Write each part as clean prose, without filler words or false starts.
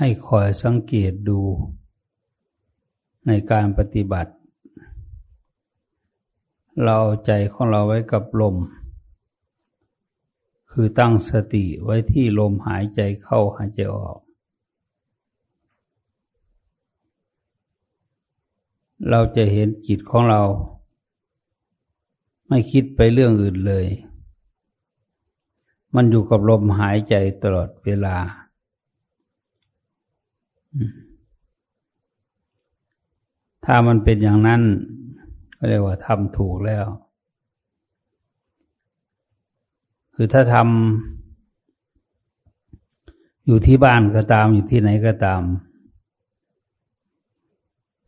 ให้คอยสังเกตดูในการปฏิบัติเราใจของเราไว้กับลมคือตั้งสติไว้ที่ลมหายใจเข้าหายใจออกเราจะเห็นจิตของเราไม่คิดไปเรื่องอื่นเลยมันอยู่กับลมหายใจตลอดเวลาถ้ามันเป็นอย่างนั้นก็เรียกว่าทำถูกแล้วคือถ้าทำอยู่ที่บ้านก็ตามอยู่ที่ไหนก็ตาม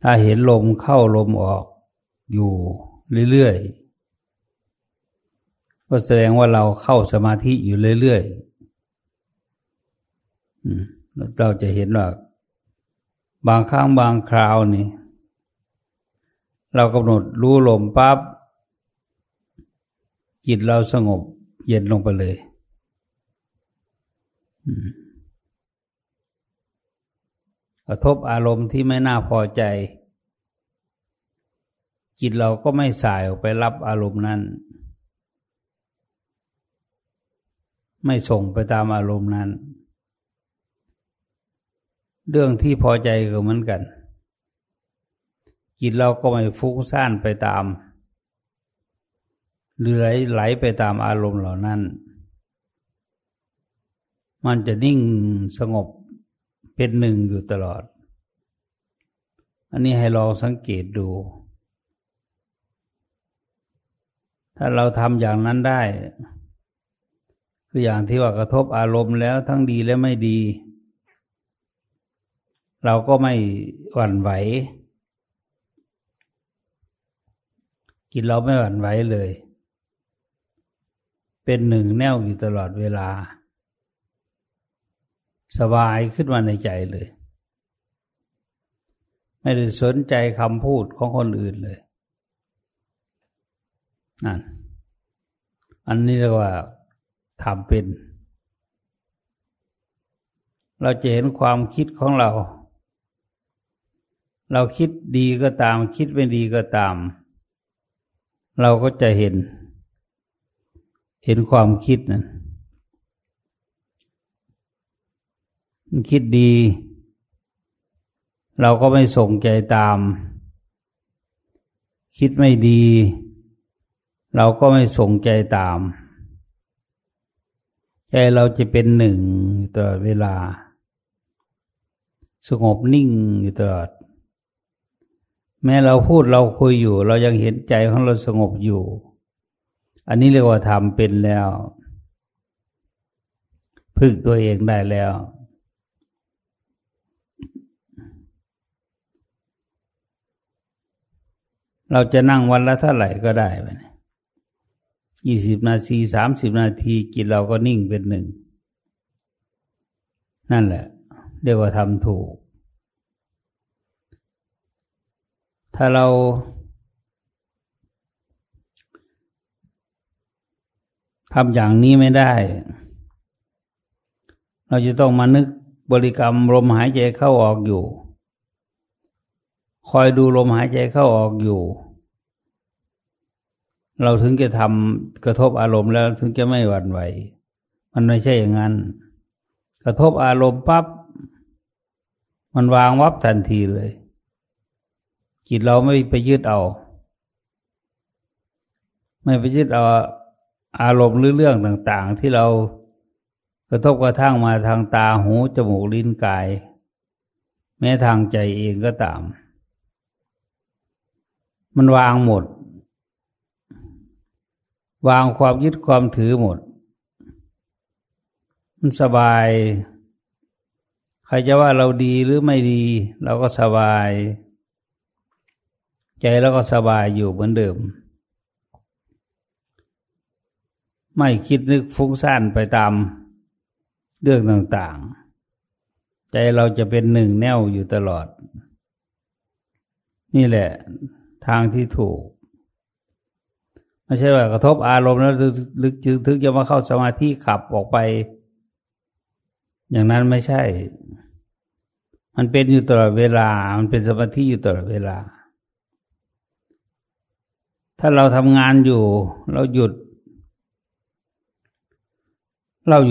ถ้าเห็นลมเข้าลมออกอยู่เรื่อยๆก็แสดงว่าเราเข้าสมาธิอยู่เรื่อยๆเราจะเห็นว่าบางครั้งบางคราวนี่เรากำหนดรู้ลมปั๊บจิตเราสงบเย็นลงไปเลยกระทบอารมณ์ที่ไม่น่าพอใจจิตเราก็ไม่สายออกไปรับอารมณ์นั้นไม่ส่งไปตามอารมณ์นั้นเรื่องที่พอใจก็เหมือนกันจิตเราก็ไม่ฟุ้งซ่านไปตามหรือไหลไปตามอารมณ์เหล่านั้นมันจะนิ่งสงบเป็นหนึ่งอยู่ตลอดอันนี้ให้ลองสังเกตดูถ้าเราทำอย่างนั้นได้คืออย่างที่ว่ากระทบอารมณ์แล้วทั้งดีและไม่ดีเราก็ไม่หวั่นไหวจิตเราไม่หวั่นไหวเลยเป็นหนึ่งแน่วอยู่ตลอดเวลาสบายขึ้นมาในใจเลยไม่ได้สนใจคำพูดของคนอื่นเลยนั่นอันนี้เรียกว่าทำเป็นเราจะเห็นความคิดของเราเราคิดดีก็ตามคิดไม่ดีก็ตามเราก็จะเห็นความคิดนั้นคิดดีเราก็ไม่ส่งใจตามคิดไม่ดีเราก็ไม่ส่งใจตามใจเราจะเป็นหนึ่งตลอดเวลาสงบนิ่งอยู่ตลอดแม้เราพูดเราคุยอยู่เรายังเห็นใจของเราสงบอยู่อันนี้เรียกว่าทำเป็นแล้วฝึกตัวเองได้แล้วเราจะนั่งวันละเท่าไหร่ก็ได้ไป20 นาที 30 นาทีจิตเราก็นิ่งเป็นหนึ่งนั่นแหละเรียกว่าทำถูกถ้าเราทำอย่างนี้ไม่ได้เราจะต้องมานึกบริกรรมลมหายใจเข้าออกอยู่คอยดูลมหายใจเข้าออกอยู่เราถึงจะทำกระทบอารมณ์แล้วถึงจะไม่หวั่นไหวมันไม่ใช่อย่างนั้นกระทบอารมณ์ปั๊บมันวางวับทันทีเลยจิตเราไม่ไปยึดเอาไม่ไปยึดเอาอารมณ์หรือเรื่องต่างๆที่เรากระทบกระทั่งมาทางตาหูจมูกลิ้นกายแม้ทางใจเองก็ตามมันวางหมดวางความยึดความถือหมดมันสบายใครจะว่าเราดีหรือไม่ดีเราก็สบายใจเราก็สบายอยู่เหมือนเดิมไม่คิดนึกฟุ้งซ่านไปตามเรื่องต่างๆใจเราจะเป็นหนึ่งแน่วอยู่ตลอดนี่แหละทางที่ถูกไม่ใช่ว่ากระทบอารมณ์แล้วลึกถึงจะมาเข้าสมาธิขับออกไปอย่างนั้นไม่ใช่ Unpaid Utora Vela, Unpaid Sabati Utora Vela. ถ้าเราทำงานอยู่เราหยุ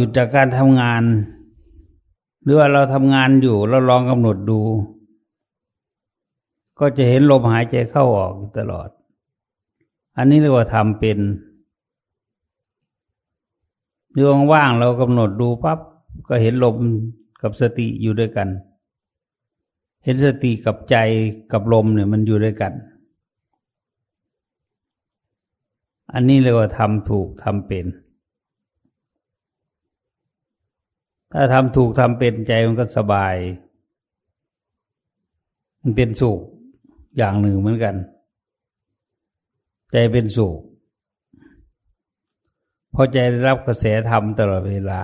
ดจากการทำงานหรือว่าเราทำงานอยู่เราลองกำหนดดูก็จะเห็นลมหายใจเข้าออกตลอดอันนี้เรียกว่าทำเป็นเรื่องว่างเรากำหนดดูปั๊บก็เห็นลมกับสติอยู่ด้วยกันเห็นสติกับใจกับลมเนี่ยมันอยู่ด้วยกันอันนี้เรียกว่าทำถูกทำเป็นถ้าทำถูกทำเป็นใจมันก็สบายมันเป็นสุขอย่างหนึ่งเหมือนกันใจเป็นสุขพอใจได้รับกระแสธรรมตลอดเวลา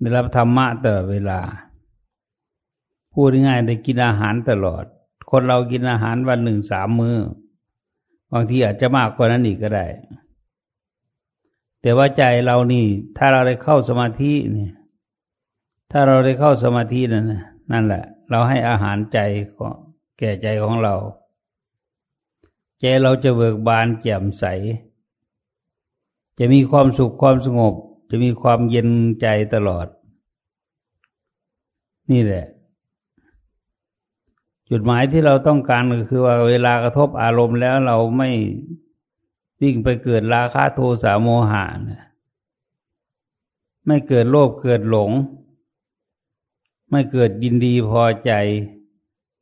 ได้รับธรรมะตลอดเวลาพูดง่ายๆได้กินอาหารตลอดคนเรากินอาหารวันหนึ่ง3 มื้อบางทีอาจจะมากกว่านั้นอีกก็ได้แต่ว่าใจเรานี่ถ้าเราได้เข้าสมาธินี่ถ้าเราได้เข้าสมาธินั่นแหละเราให้อาหารใจก็แก่ใจของเราใจเราจะเบิกบานแจ่มใสจะมีความสุขความสงบจะมีความเย็นใจตลอดนี่แหละจุดหมายที่เราต้องการก็คือว่าเวลากระทบอารมณ์แล้วเราไม่วิ่งไปเกิดราคะโทสะโมหะนะไม่เกิดโลภเกิดหลงไม่เกิดยินดีพอใจ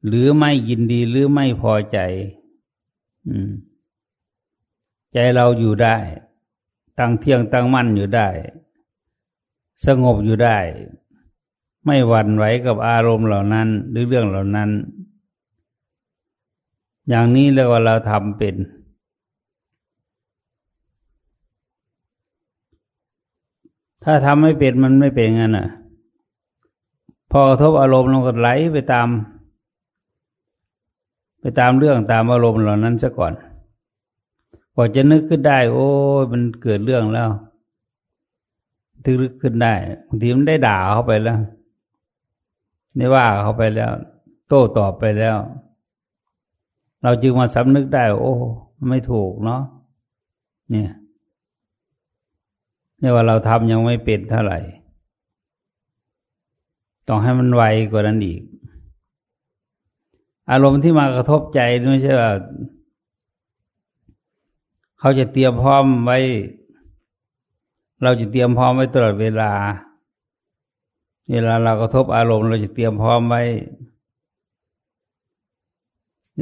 หรือไม่ยินดีหรือไม่พอใจใจเราอยู่ได้ตั้งเที่ยงตั้งมั่นอยู่ได้สงบอยู่ได้ไม่หวั่นไหวกับอารมณ์เหล่านั้นหรือเรื่องเหล่านั้นอย่างนี้เรียกว่าเราทำเป็นถ้าทำไม่เป็นมันไม่เป็นงั้นน่ะพอกระทบอารมณ์เราก็ไหลไปตามเรื่องตามอารมณ์เหล่านั้นซะก่อนกว่าจะนึกขึ้นได้โอ้ยมันเกิดเรื่องแล้วถึงนึกขึ้นได้บางทีมันได้ด่าเขาไปแล้วได้ว่าเขาไปแล้วโต้ตอบไปแล้วเราจึงมาสำนึกได้โอ้ไม่ถูกเนาะเนี่ยว่าเราทำยังไม่เป็นเท่าไหร่ต้องให้มันไวกว่านั้นอีกอารมณ์ที่มากระทบใจไม่ใช่ว่าเขาจะเตรียมพร้อมไว้เราจะเตรียมพร้อมไว้ตลอดเวลาเรากระทบอารมณ์เราจะเตรียมพร้อมไว้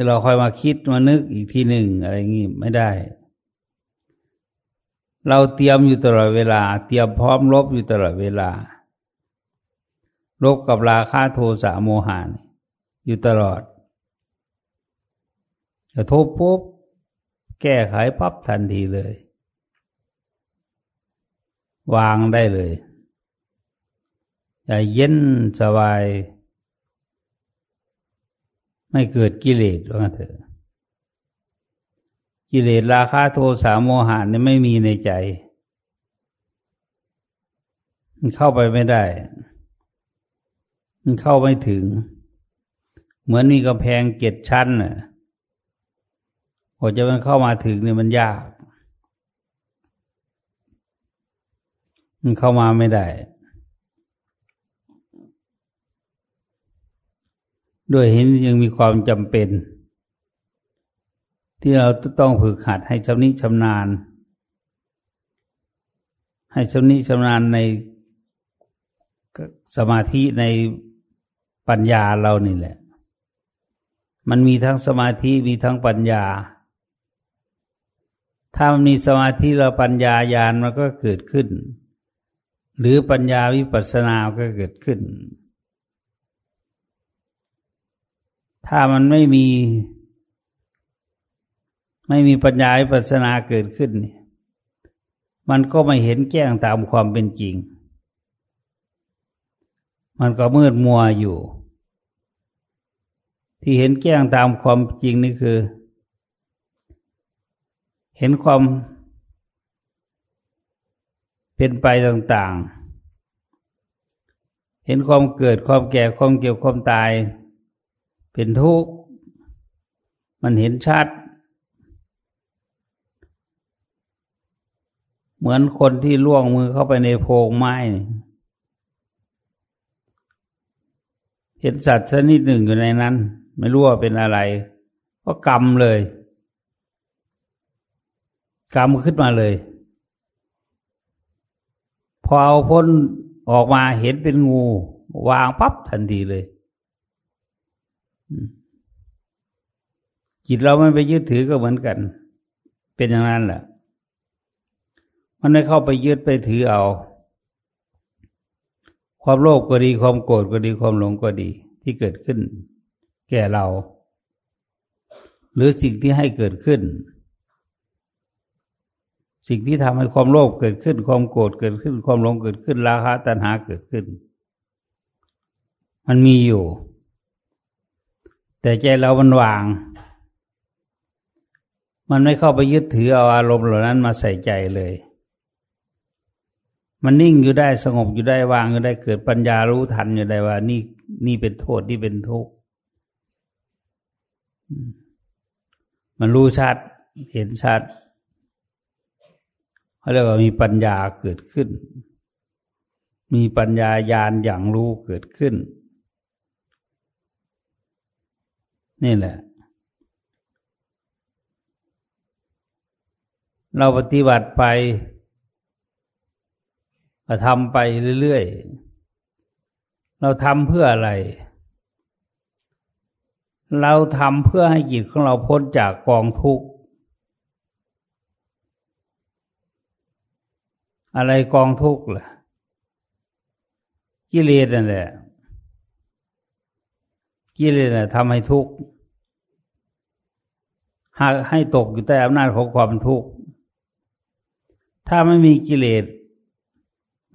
เราค่อยมาคิดมานึกอีกทีหนึ่งอะไรอย่างงี้ไม่ได้เราเตรียมอยู่ตลอดเวลาเตรียมพร้อมรบอยู่ตลอดเวลารบกับราคะโทสะโมหะอยู่ตลอดกระทบปุ๊บแก้ไขปั๊บทันทีเลยวางได้เลยใจเย็นสบายไม่เกิดกิเลสว่าเถอะกิเลสราคะโทสะโมหะนี่ไม่มีในใจมันเข้าไปไม่ได้มันเข้าไม่ถึงเหมือนมีกำแพง7 ชั้นน่ะพอจะมันเข้ามาถึงเนี่ยมันยากมันเข้ามาไม่ได้ด้วยเห็นยังมีความจำเป็นที่เราต้องฝึกหัดให้ชำนิชำนาญในสมาธิในปัญญาเรานี่แหละมันมีทั้งสมาธิมีทั้งปัญญาถ้ามันมีสมาธิแล้วปัญญาญาณมันก็เกิดขึ้นหรือปัญญาวิปัสสนาก็เกิดขึ้นถ้ามันไม่มีปัญญาวิปัสสนาเกิดขึ้นมันก็ไม่เห็นแจ้งตามความเป็นจริงมันก็มืดมัวอยู่ที่เห็นแจ้งตามความจริงนี่คือเห็นความเป็นไปต่าง เห็นความเกิดความแก่ความเจ็บความตายเป็นทุกข์มันเห็นชัดเหมือนคนที่ล่วงมือเข้าไปในโพรงไม้เห็นสัตว์ชนิดหนึ่งอยู่ในนั้นไม่รู้ว่าเป็นอะไรก็กำเลยกำขึ้นมาเลยพอเอาพ้นออกมาเห็นเป็นงูวางปั๊บทันทีเลยจิตเราไม่ไปยึดถือก็เหมือนกันเป็นอย่างนั้นแหละมันไม่เข้าไปยึดไปถือเอาความโลภก็ดีความโกรธก็ดีความหลงก็ดีที่เกิดขึ้นแก่เราหรือสิ่งที่ให้เกิดขึ้นสิ่งที่ทำให้ความโลภเกิดขึ้นความโกรธเกิดขึ้นความหลงเกิดขึ้นราคะตัณหาเกิดขึ้นมันมีอยู่แต่ใจเรามันวางมันไม่เข้าไปยึดถือเอาอารมณ์เหล่านั้นมาใส่ใจเลยมันนิ่งอยู่ได้สงบอยู่ได้วางอยู่ได้เกิดปัญญารู้ทันอยู่ได้ว่านี่เป็นโทษนี่เป็นทุกข์มันรู้ชัดเห็นชัดเขาเรียกว่ามีปัญญาเกิดขึ้นมีปัญญาญาณอย่างรู้เกิดขึ้นนี่แหละเราปฏิบัติไปทำไปเรื่อยๆเราทำเพื่ออะไรเราทำเพื่อให้จิตของเราพ้นจากกองทุกข์อะไรกองทุกข์ล่ะกิเลสนั่นแหละกิเลสน่ะทำให้ทุกข์ให้ตกอยู่ใต้อำนาจของความทุกข์ถ้าไม่มีกิเลส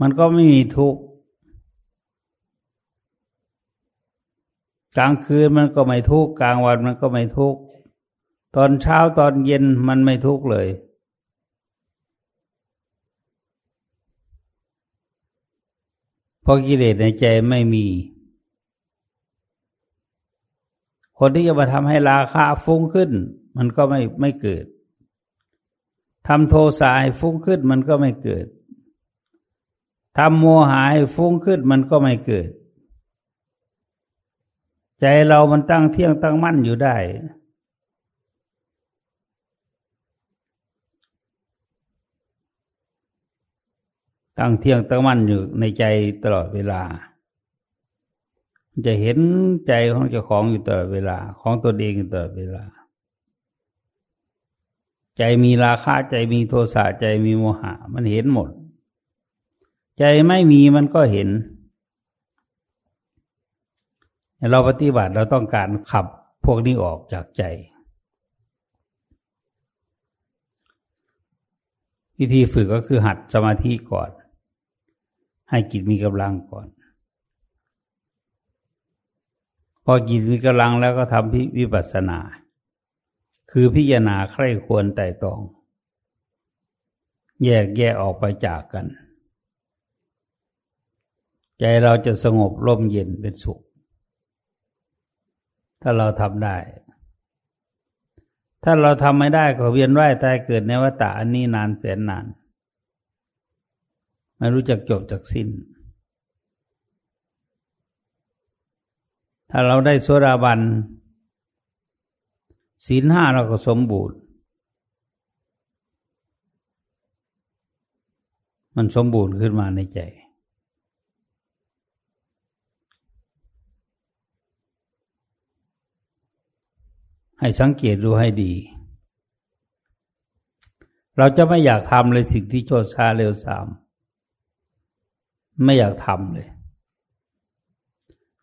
มันก็ไม่มีทุกข์กลางคืนมันก็ไม่ทุกข์กลางวันมันก็ไม่ทุกข์ตอนเช้าตอนเย็นมันไม่ทุกข์เลยเพราะกิเลสในใจไม่มีคนที่จะมาทำให้ราคะฟุ้งขึ้นมันก็ไม่เกิดทำโทสะให้ฟุ้งขึ้นมันก็ไม่เกิดทำโมหะให้ฟุ้งขึ้นมันก็ไม่เกิดใจเรามันตั้งเที่ยงตั้งมั่นอยู่ได้ตั้งเที่ยงตั้งมั่นอยู่ในใจตลอดเวลาจะเห็นใจของเจ้าของอยู่ตลอดเวลาของตัวเองอยู่ตลอดเวลาใจมีราคะใจมีโทสะใจมีโมหะมันเห็นหมดใจไม่มีมันก็เห็นเราปฏิบัติเราต้องการขับพวกนี้ออกจากใจวิธีฝึกก็คือหัดสมาธิก่อนให้จิตมีกำลังก่อนพอจิตมีกำลังแล้วก็ทำวิปัสสนาคือพิจารณาใคร่ควรไตร่ตรองแยกแยะออกไปจากกันใจเราจะสงบร่มเย็นเป็นสุขถ้าเราทำได้ถ้าเราทำไม่ได้ก็เวียนว่ายตายเกิดในวัฏฏะอันนี้นานแสนนานไม่รู้จักจบจักสิ้นถ้าเราได้โสดาบันศีลห้าเราก็สมบูรณ์มันสมบูรณ์ขึ้นมาในใจให้สังเกตดูให้ดีเราจะไม่อยากทำเลยสิ่งที่ชั่วช้าเร็วสามไม่อยากทำเลย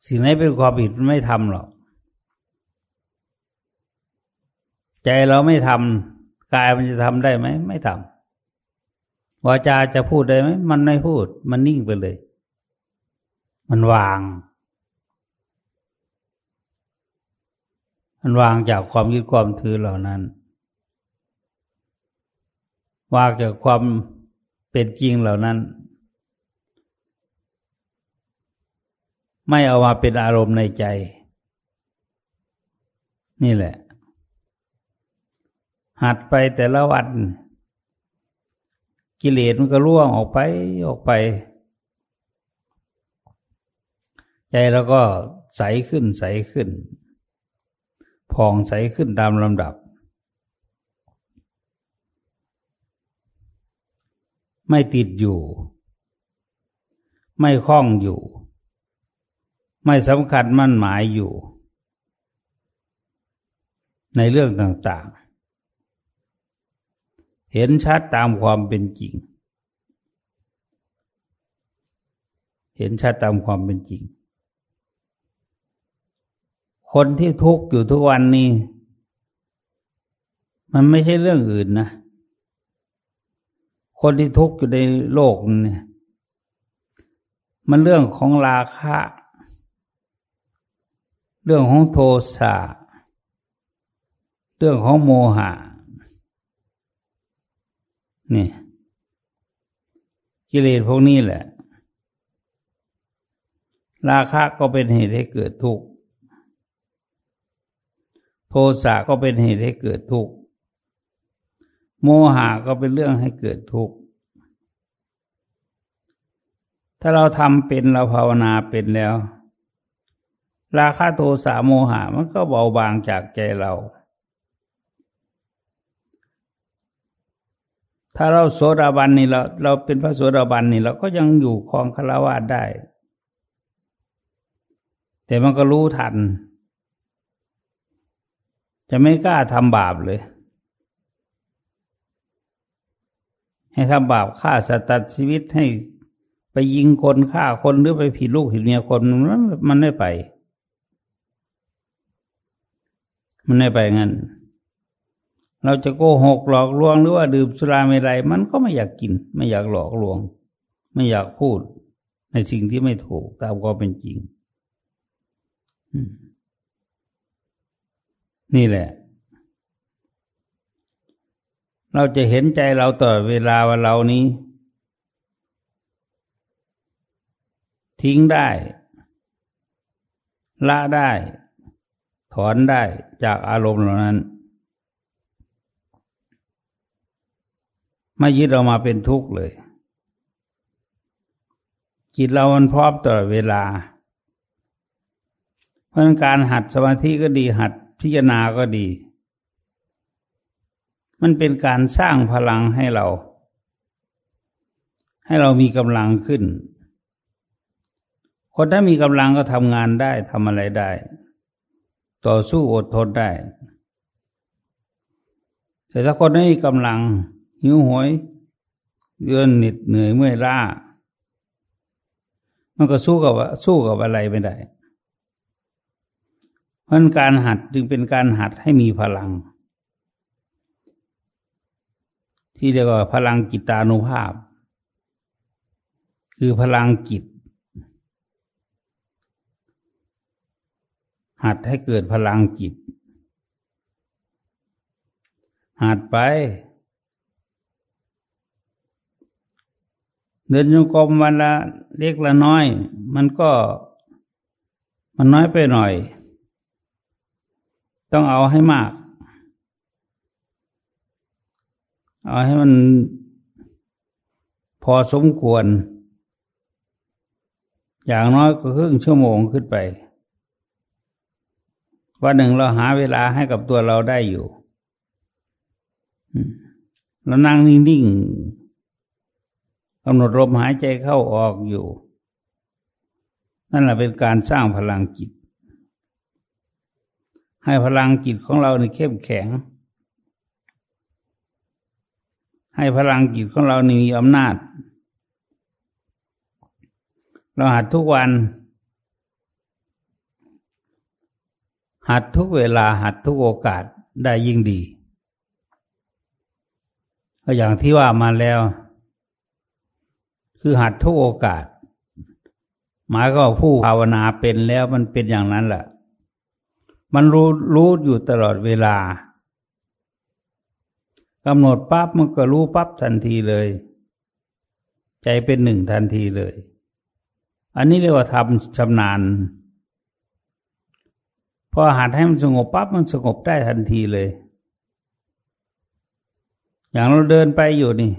สิ่งไหนเป็นความผิดไม่ทำหรอกใจเราไม่ทำกายมันจะทำได้ไหมไม่ทำวาจาจะพูดได้ไหมมันไม่พูดมันนิ่งไปเลยมันวางมันวางจากความยึดความถือเหล่านั้นวางจากความเป็นจริงเหล่านั้น ไม่เอามาเป็นอารมณ์ในใจนี่แหละหัดไปแต่ละวันกิเลสมันก็ล่วงออกไปใจเราก็ใสขึ้นผ่องใสขึ้นตามลำดับไม่ติดอยู่ไม่คล้องอยู่ไม่สำคัญมั่นหมายอยู่ในเรื่องต่างๆเห็นชัดตามความเป็นจริงคนที่ทุกข์อยู่ทุกวันนี้มันไม่ใช่เรื่องอื่นนะคนที่ทุกข์อยู่ในโลกเนี่ยมันเรื่องของราคะเรื่องของโทสะเรื่องของโมหะนี่กิเลสพวกนี้แหละราคะก็เป็นเหตุให้เกิดทุกข์โทสะก็เป็นเหตุให้เกิดทุกข์โมหะก็เป็นเรื่องให้เกิดทุกข์ถ้าเราทำเป็นเราภาวนาเป็นแล้วราคะโทสะโมหะมันก็เบาบางจากใจเราถ้าเราโสดาบันนี่เราเป็นพระโสดาบันนี่เราก็ยังอยู่ครองคฤหัสถ์ได้แต่มันก็รู้ทันจะไม่กล้าทำบาปเลยให้ทำบาปฆ่าสัตว์ตัดชีวิตให้ไปยิงคนฆ่าคนหรือไปผิดลูกผิดเมียคนมันไม่ไปงั้นเราจะโกหกหลอกลวงหรือว่าดื่มสุราเมรัยมันก็ไม่อยากกินไม่อยากหลอกลวงไม่อยากพูดในสิ่งที่ไม่ถูกตามความเป็นจริงนี่แหละเราจะเห็นใจเราตลอดเวลาว่าเรานี้ทิ้งได้ละได้ถอนได้จากอารมณ์เหล่านั้นไม่ยึดเรามาเป็นทุกข์เลยจิตเรามันพร้อมตลอดเวลาเพราะการหัดสมาธิก็ดีหัดพิจารณาก็ดีมันเป็นการสร้างพลังให้เรามีกำลังขึ้นคนถ้ามีกำลังก็ทำงานได้ทำอะไรได้ต่อสู้อดทนได้แต่ถ้าคนไม่มีกำลังหิวโหยเดือนนิดเหนื่อยเมื่อยล้ามันก็สู้กับอะไรไม่ได้เพราะการหัดจึงเป็นการหัดให้มีพลังที่เรียกว่าพลังจิตตานุภาพคือพลังจิตหัดให้เกิดพลังจิตหัดไปเดินจงกรมวันละเล็กละน้อยมันน้อยไปหน่อยต้องเอาให้มากเอาให้มันพอสมควรอย่างน้อยก็ครึ่งชั่วโมงขึ้นไปวันหนึ่งเราหาเวลาให้กับตัวเราได้อยู่เรานั่งนิ่งๆกำหนดลมหายใจเข้าออกอยู่นั่นแหละเป็นการสร้างพลังจิตให้พลังจิตของเรานี่เข้มแข็งให้พลังจิตของเรานี่มีอำนาจเราหัดทุกวันหัดทุกเวลาหัดทุกโอกาสได้ยิ่งดีก็อย่างที่ว่ามาแล้วคือหัดทุกโอกาสหมายก็ผู้ภาวนาเป็นแล้วมันเป็นอย่างนั้นแหละมันรู้อยู่ตลอดเวลากำหนดปั๊บมันก็รู้ปั๊บทันทีเลยใจเป็นหนึ่งทันทีเลย อันนี้เรียกว่าทำชำนาญพอหัดให้มันสงบปั๊บมันสงบได้ทันทีเลยอย่างเราเดินไปอยู่นี่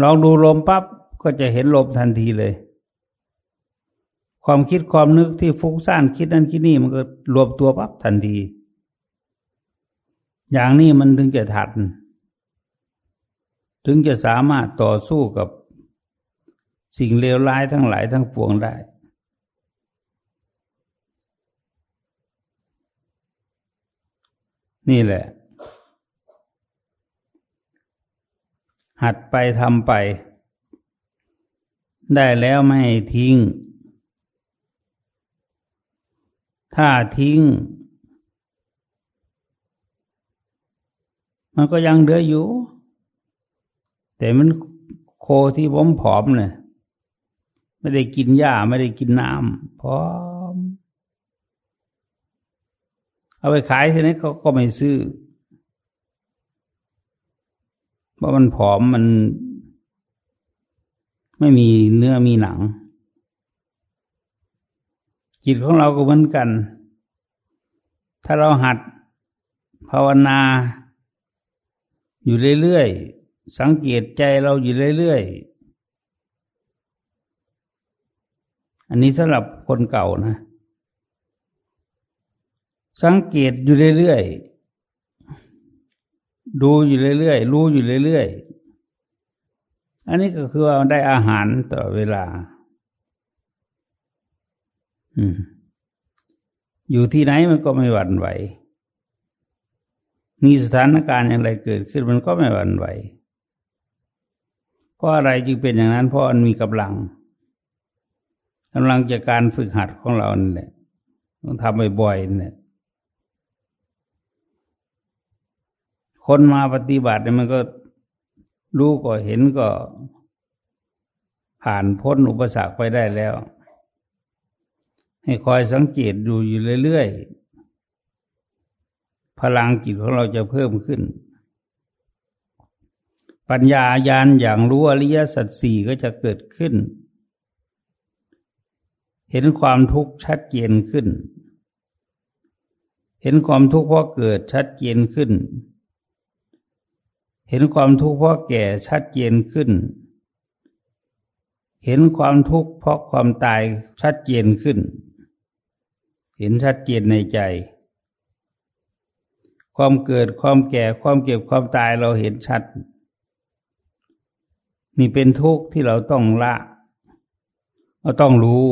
ลองดูลมปั๊บก็จะเห็นลมทันทีเลยความคิดความนึกที่ฟุ้งซ่านคิดนั่นคิดนี่มันก็รวมตัวปั๊บทันทีอย่างนี้มันถึงจะทันถึงจะสามารถต่อสู้กับสิ่งเลวร้ายทั้งหลายทั้งปวงได้นี่แหละหัดไปทำไปได้แล้วไม่ทิ้งถ้าทิ้งมันก็ยังเหลืออยู่แต่มันโคที่ผอมๆเนี่ยไม่ได้กินหญ้าไม่ได้กินน้ำผอมเอาไปขายที่ไหนเขาก็ไม่ซื้อเพราะมันผอมมันไม่มีเนื้อมีหนังจิตของเราก็เหมือนกันถ้าเราหัดภาวนาอยู่เรื่อยๆสังเกตใจเราอยู่เรื่อยๆอันนี้สำหรับคนเก่านะสังเกตอยู่เรื่อยๆดูอยู่เรื่อยๆรู้อยู่เรื่อยๆอันนี้ก็คือว่าได้อาหารต่อเวลาอยู่ที่ไหนมันก็ไม่หวั่นไหวมีสถานการณ์อย่างไรเกิดขึ้นมันก็ไม่หวั่นไหวเพราะอะไรจึงเป็นอย่างนั้นเพราะมันมีกำลังจากการฝึกหัดของเรานี่แหละต้องทำบ่อยๆเนี่ยคนมาปฏิบัติเนี่ยมันก็รู้ก็เห็นก็ผ่านพ้นอุปสรรคไปได้แล้วให้คอยสังเกตดูอยู่เรื่อยๆพลังจิตของเราจะเพิ่มขึ้นปัญญาญาณอย่างรู้อริยสัจสี่ก็จะเกิดขึ้นเห็นความทุกข์ชัดเจนขึ้นเห็นความทุกข์เพราะเกิดชัดเจนขึ้นเห็นความทุกข์เพราะแก่ชัดเจนขึ้นเห็นความทุกข์เพราะความตายชัดเจนขึ้นเห็นชัดเจนในใจความเกิดความแก่ความเก็บความตายเราเห็นชัดนี่เป็นทุกข์ที่เราต้องละเราต้องรู้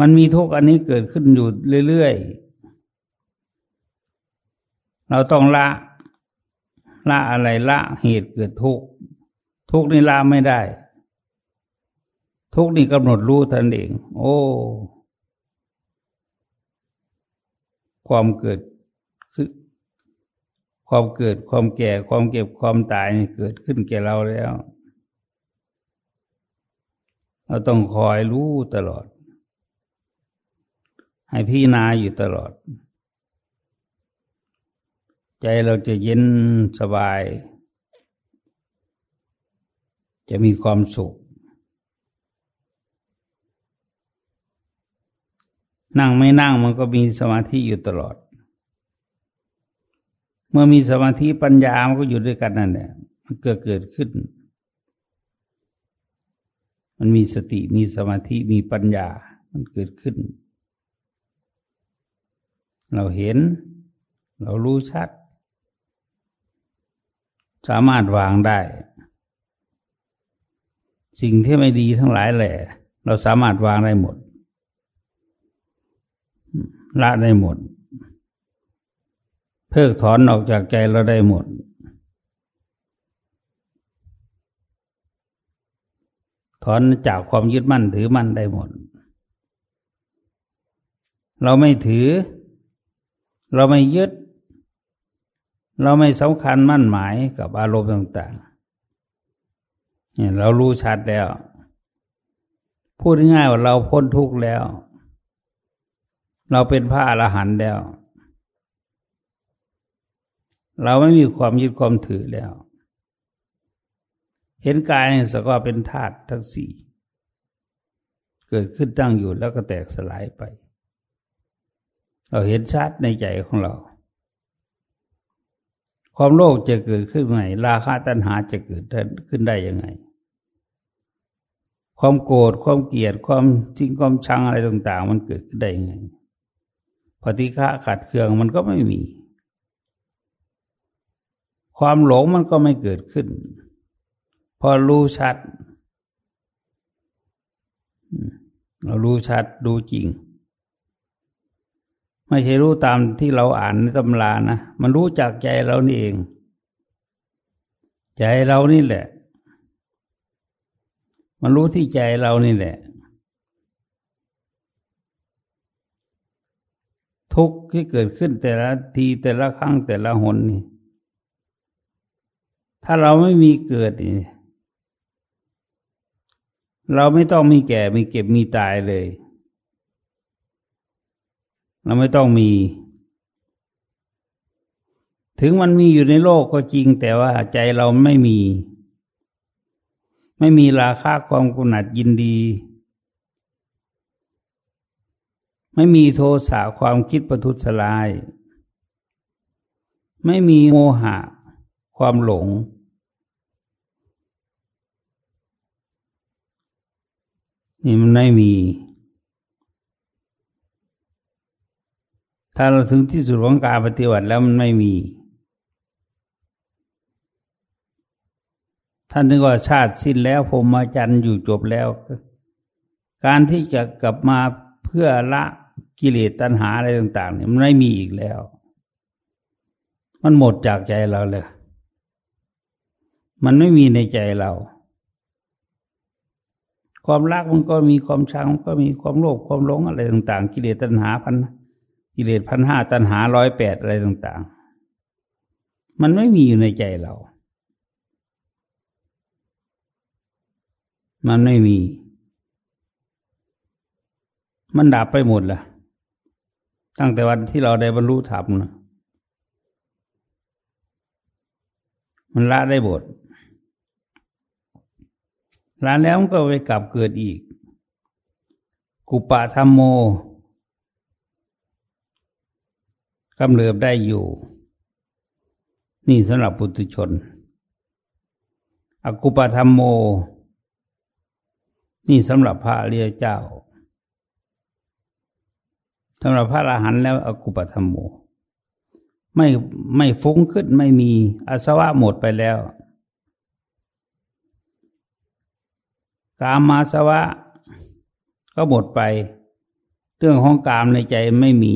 มันมีทุกข์อันนี้เกิดขึ้นอยู่เรื่อยๆเราต้องละอะไรละเหตุเกิดทุกข์ทุกข์นี่ละไม่ได้ทุกข์นี่กำหนดรู้ตนเองโอ้ความเกิดความแก่ความเก็บความตายนี่เกิดขึ้นแก่เราแล้วเราต้องคอยรู้ตลอดให้พิจารณาอยู่ตลอดใจเราจะเย็นสบายจะมีความสุขนั่งไม่นั่งมันก็มีสมาธิอยู่ตลอดเมื่อมีสมาธิปัญญามันก็อยู่ด้วยกันนั่นแหละมันเกิดขึ้นมันมีสติมีสมาธิมีปัญญามันเกิดขึ้นเราเห็นเรารู้ชัดสามารถวางได้สิ่งที่ไม่ดีทั้งหลายแหละเราสามารถวางได้หมดละได้หมดเพิกถอนออกจากใจเราได้หมดถอนจากความยึดมั่นถือมั่นได้หมดเราไม่ถือเราไม่ยึดเราไม่สำคัญมั่นหมายกับอารมณ์ต่างๆเนี่ยเรารู้ชัดแล้วพูดง่ายๆว่าเราพ้นทุกข์แล้วเราเป็นพระอรหันต์แล้วเราไม่มีความยึดความถือแล้ว เห็นกายนี่สักว่าเป็นธาตุทั้งสี่เกิดขึ้นตั้งอยู่แล้วก็แตกสลายไปเราเห็นชัดในใจของเราความโลภจะเกิดขึ้นไหนราคะตัณหาจะเกิดขึ้นได้ยังไงความโกรธความเกลียดความทิ้งความชังอะไรต่างๆมันเกิดขึ้นได้ยังไงปฏิฆะขัดเคืองมันก็ไม่มีความหลงมันก็ไม่เกิดขึ้นพอรู้ชัดเรารู้ชัดรู้จริงไม่ใช่รู้ตามที่เราอ่านในตำรานะมันรู้จากใจเรานี่เองใจเรานี่แหละมันรู้ที่ใจเรานี่แหละทุกข์ที่เกิดขึ้นแต่ละทีแต่ละครั้งแต่ละหนนี่ถ้าเราไม่มีเกิดนี่เราไม่ต้องมีแก่มีเก็บมีตายเลยเราไม่ต้องมีถึงมันมีอยู่ในโลกก็จริงแต่ว่าใจเราไม่มีราคะความกำหนัดยินดีไม่มีโทสะความคิดประทุษร้ายไม่มีโมหะความหลงนี่มันไม่มีถ้าเราถึงที่สุดของการปฏิบัติแล้วมันไม่มีท่านถึงว่าชาติสิ้นแล้วพรหมจรรย์อยู่จบแล้วการที่จะกลับมาเพื่อละกิเลสตัณหาอะไรต่างๆเนี่ยมันไม่มีอีกแล้วมันหมดจากใจเราเลยมันไม่มีในใจเราความรักมันก็มีความชังมันก็มีความโลภความหลงอะไรต่างๆกิเลสตัณหากิเลสพันห้าตัณหา108อะไรต่างๆมันไม่มีอยู่ในใจเรามันไม่มีมันดับไปหมดละตั้งแต่วันที่เราได้บรรลุธรรมนะมันละได้หมดละแล้วมันก็ไปกลับเกิดอีกกุปะธรรมโมกำเริบได้อยู่นี่สำหรับปุถุชนอกุปะธรรมโมนี่สำหรับพระอริยเจ้าสำหรับพระอรหันต์แล้วอกุปะธรรมโมไม่ฟุ้งขึ้นไม่มีอาสวะหมดไปแล้วกามาสวะก็หมดไปเรื่องของกามในใจไม่มี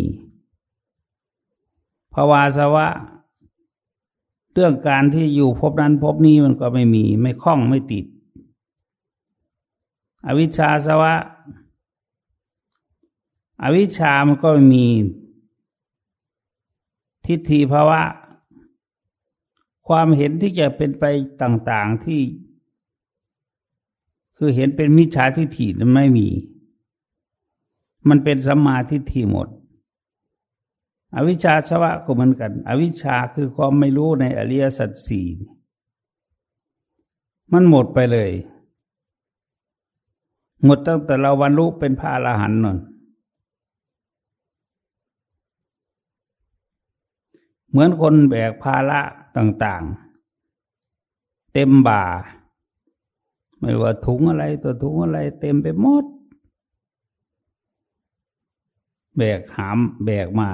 ภวาสวะเรื่องการที่อยู่พบนั้นพบนี้มันก็ไม่มีไม่คล้องไม่ติดอวิชชาสวะอวิชชามันก็ไม่มีทิฏฐิภาวะความเห็นที่จะเป็นไปต่างๆที่คือเห็นเป็นมิจฉาทิฏฐิมันไม่มีมันเป็นสัมมาทิฏฐิหมดอวิชชาสวะก็เหมือนกันอวิชชาคือความไม่รู้ในอริยสัจสี่มันหมดไปเลยหมดตั้งแต่เราบรรลุเป็นพระอรหันต์นั่นเหมือนคนแบกภาระต่างๆเต็มบ่าไม่ว่าถุงอะไรตัวถุงอะไรเต็มไปหมดแบกหามแบกมา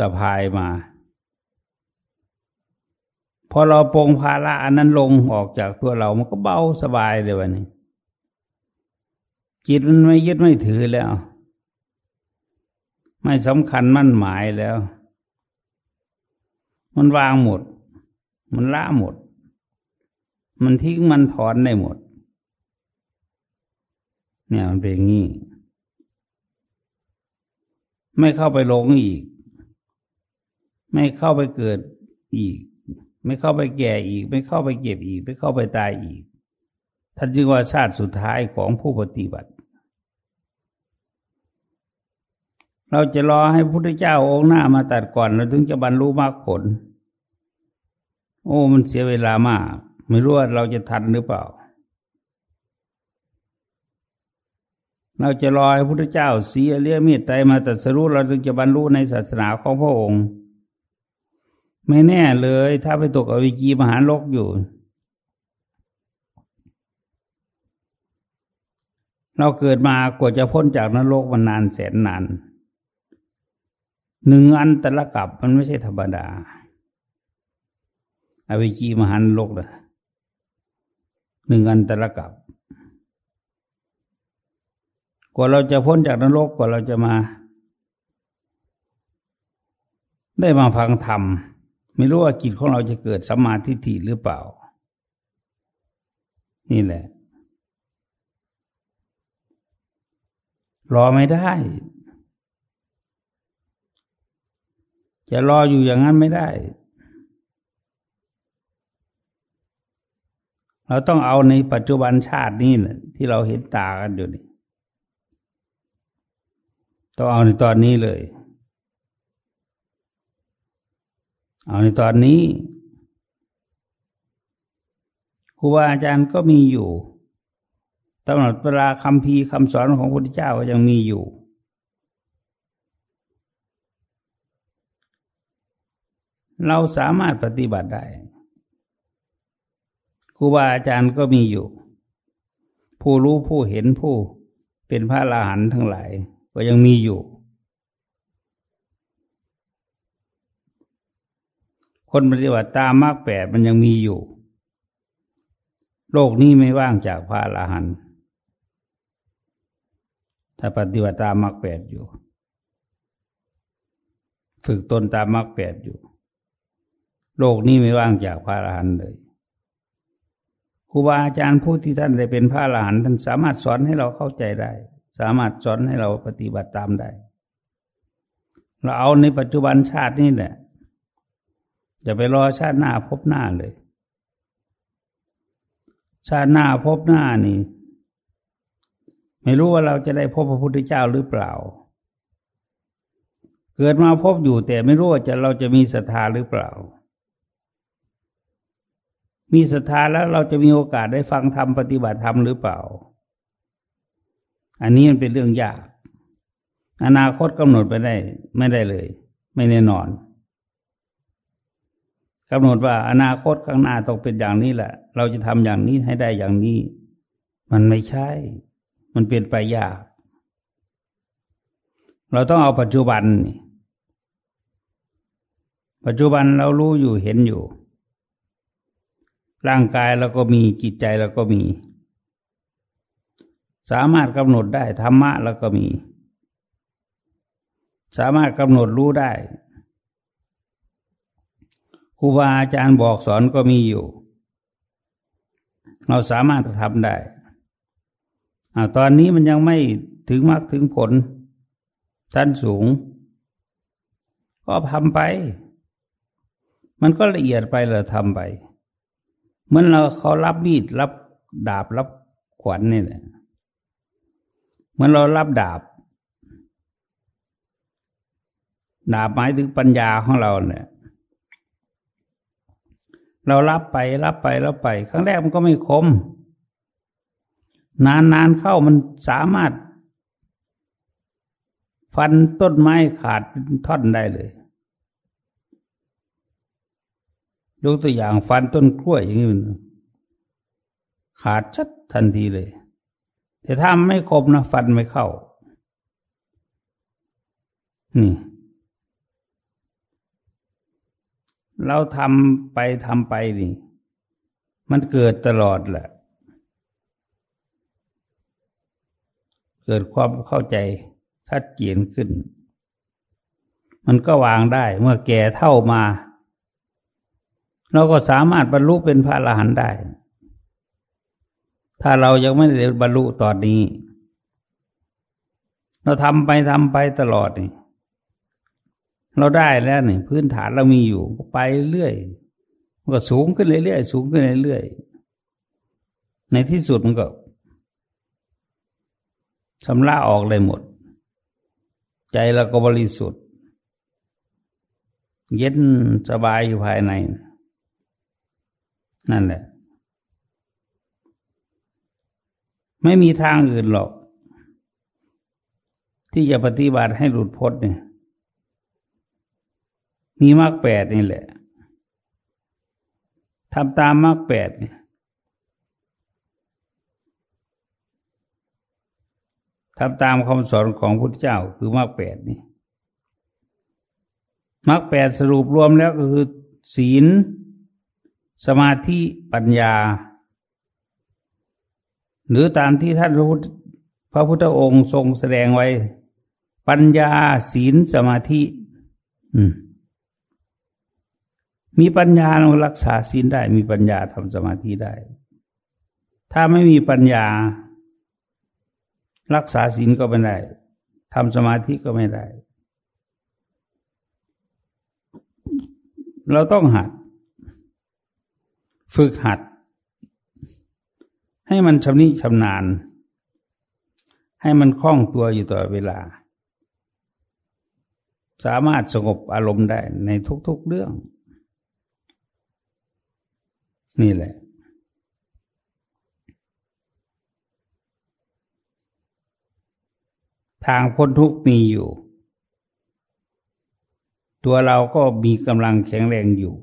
สะพายมาพอเราปลงภาระอันนั้นลงออกจากตัวเรามันก็เบาสบายเลยวันนี้จิตมันไม่ยึดไม่ถือแล้วไม่สำคัญมั่นหมายแล้วมันวางหมดมันละหมดมันทิ้งมันถอนได้หมดเนี่ยมันเป็นอย่างนี้ไม่เข้าไปหลงอีกไม่เข้าไปเกิดอีกไม่เข้าไปแก่อีกไม่เข้าไปเก็บอีกไม่เข้าไปตายอีกท่านจึงว่าชาติสุดท้ายของผู้ปฏิบัติเราจะรอให้พระพุทธเจ้าองค์หน้ามาตัดก่อนเราถึงจะบรรลุมรรคผลโอ้มันเสียเวลามาก ไม่รู้ว่าเราจะทันหรือเปล่าเราจะรอให้พระพุทธเจ้าเสียเลี่ยมิตรใจมาตรัสรู้เราถึงจะบรรลุในศาสนาของพระองค์ไม่แน่เลยถ้าไปตกอวิกีมหานรกอยู่เราเกิดมากว่าจะพ้นจากนรกมันนานแสนนานหนึ่งอันตรกับมันไม่ใช่ธรรมดาอวิกีมหานรกนะหนึ่งอันตรกับกว่าเราจะพ้นจากนรกกว่าเราจะมาได้มาฟังธรรมไม่รู้ว่าจิตของเราจะเกิดสัมมาทิฏฐิหรือเปล่านี่แหละรอไม่ได้จะรออยู่อย่างนั้นไม่ได้เราต้องเอาในปัจจุบันชาตินี้แหละที่เราเห็นตากันอยู่นี่ต้องเอาในตอนนี้เลยเอาในตอนนี้ครูบาอาจารย์ก็มีอยู่ตำหนักเวลาคำพีคำสอนของพระพุทธเจ้าก็ยังมีอยู่เราสามารถปฏิบัติได้ครูบาอาจารย์ก็มีอยู่ผู้รู้ผู้เห็นผู้เป็นพระอรหันต์ทั้งหลายก็ยังมีอยู่คนปฏิบัติตามมรรคแปดมันยังมีอยู่โลกนี้ไม่ว่างจากพระอรหันต์ถ้าปฏิบัติตามมรรคแปดอยู่ฝึกตนตามมรรคแปดอยู่โลกนี้ไม่ว่างจากพระอรหันต์เลยครูบาอาจารย์ผู้ที่ท่านได้เป็นพระอรหันต์ท่านสามารถสอนให้เราเข้าใจได้สามารถสอนให้เราปฏิบัติตามได้เราเอาในปัจจุบันชาตินี่แหละอย่าไปรอชาติหน้าพบหน้าเลยชาติหน้าพบหน้านี่ไม่รู้ว่าเราจะได้พบพระพุทธเจ้าหรือเปล่าเกิดมาพบอยู่แต่ไม่รู้ว่าเราจะมีศรัทธาหรือเปล่ามีศรัทธาแล้วเราจะมีโอกาสได้ฟังธรรมปฏิบัติธรรมหรือเปล่าอันนี้มันเป็นเรื่องยากอนาคตกำหนดไปได้ไม่ได้เลยไม่แน่นอนกำหนดว่าอนาคตข้างหน้าต้องเป็นอย่างนี้แหละเราจะทำอย่างนี้ให้ได้อย่างนี้มันไม่ใช่มันเป็นไปยากเราต้องเอาปัจจุบันปัจจุบันเรารู้อยู่เห็นอยู่ร่างกายเราก็มีจิตใจเราก็มีสามารถกำหนดได้ธรรมะเราก็มีสามารถกำหนดรู้ได้ครูบาอาจารย์บอกสอนก็มีอยู่เราสามารถทำได้ตอนนี้มันยังไม่ถึงมรรคถึงผลชั้นสูงก็ทำไปมันก็ละเอียดไปเราทำไปเหมือนเราเขารับมีดรับดาบรับขวานนี่แหละเหมือนเรารับดาบหมายถึงปัญญาของเราเนี่ยเรารับไปครั้งแรกมันก็ไม่คมนานเข้ามันสามารถฟันต้นไม้ขาดท่อนได้เลยยกตัวอย่างฟันต้นกล้วยอย่างนี้ขาดชัดทันทีเลยแต่ถ้าไม่คมนะฟันไม่เข้านี่เราทำไปนี่มันเกิดตลอดแหละเกิดความเข้าใจชัดเจนขึ้นมันก็วางได้เมื่อแก่เท่ามาเราก็สามารถบรรลุเป็นพระอรหันต์ได้ถ้าเรายังไม่ได้บรรลุตอนนี้เราทำไปตลอดนี่เราได้แล้วนี่พื้นฐานเรามีอยู่ก็ไปเรื่อยมันก็สูงขึ้นเรื่อยๆสูงขึ้นเรื่อยๆในที่สุดมันก็ชำระออกเลยหมดใจเราก็บริสุทธิ์เย็นสบายอยู่ภายในนั่นแหละ ไม่มีทางอื่นหรอกที่จะปฏิบัติให้หลุดพ้นเนี่ยมีมรรคแปดนี่แหละทำตามมรรคแปดเนี่ยทำตามคำสอนของพุทธเจ้าคือมรรคแปดนี่มรรคแปดสรุปรวมแล้วก็คือศีลสมาธิปัญญาหรือตามที่ท่านพระพุทธองค์ทรงแสดงไว้ปัญญาศีลสมาธิมีปัญญารักษาศีลได้มีปัญญาทำสมาธิได้ถ้าไม่มีปัญญารักษาศีลก็ไม่ได้ทำสมาธิก็ไม่ได้เราต้องหัดฝึกหัดให้มันชำนิชำนาญให้มันคล่องตัวอยู่ตลอดเวลาสามารถสงบอารมณ์ได้ในทุกๆเรื่องนี่แหละทางพ้นทุกข์มีอยู่ตัวเราก็มีกำลังแข็งแรงอยู่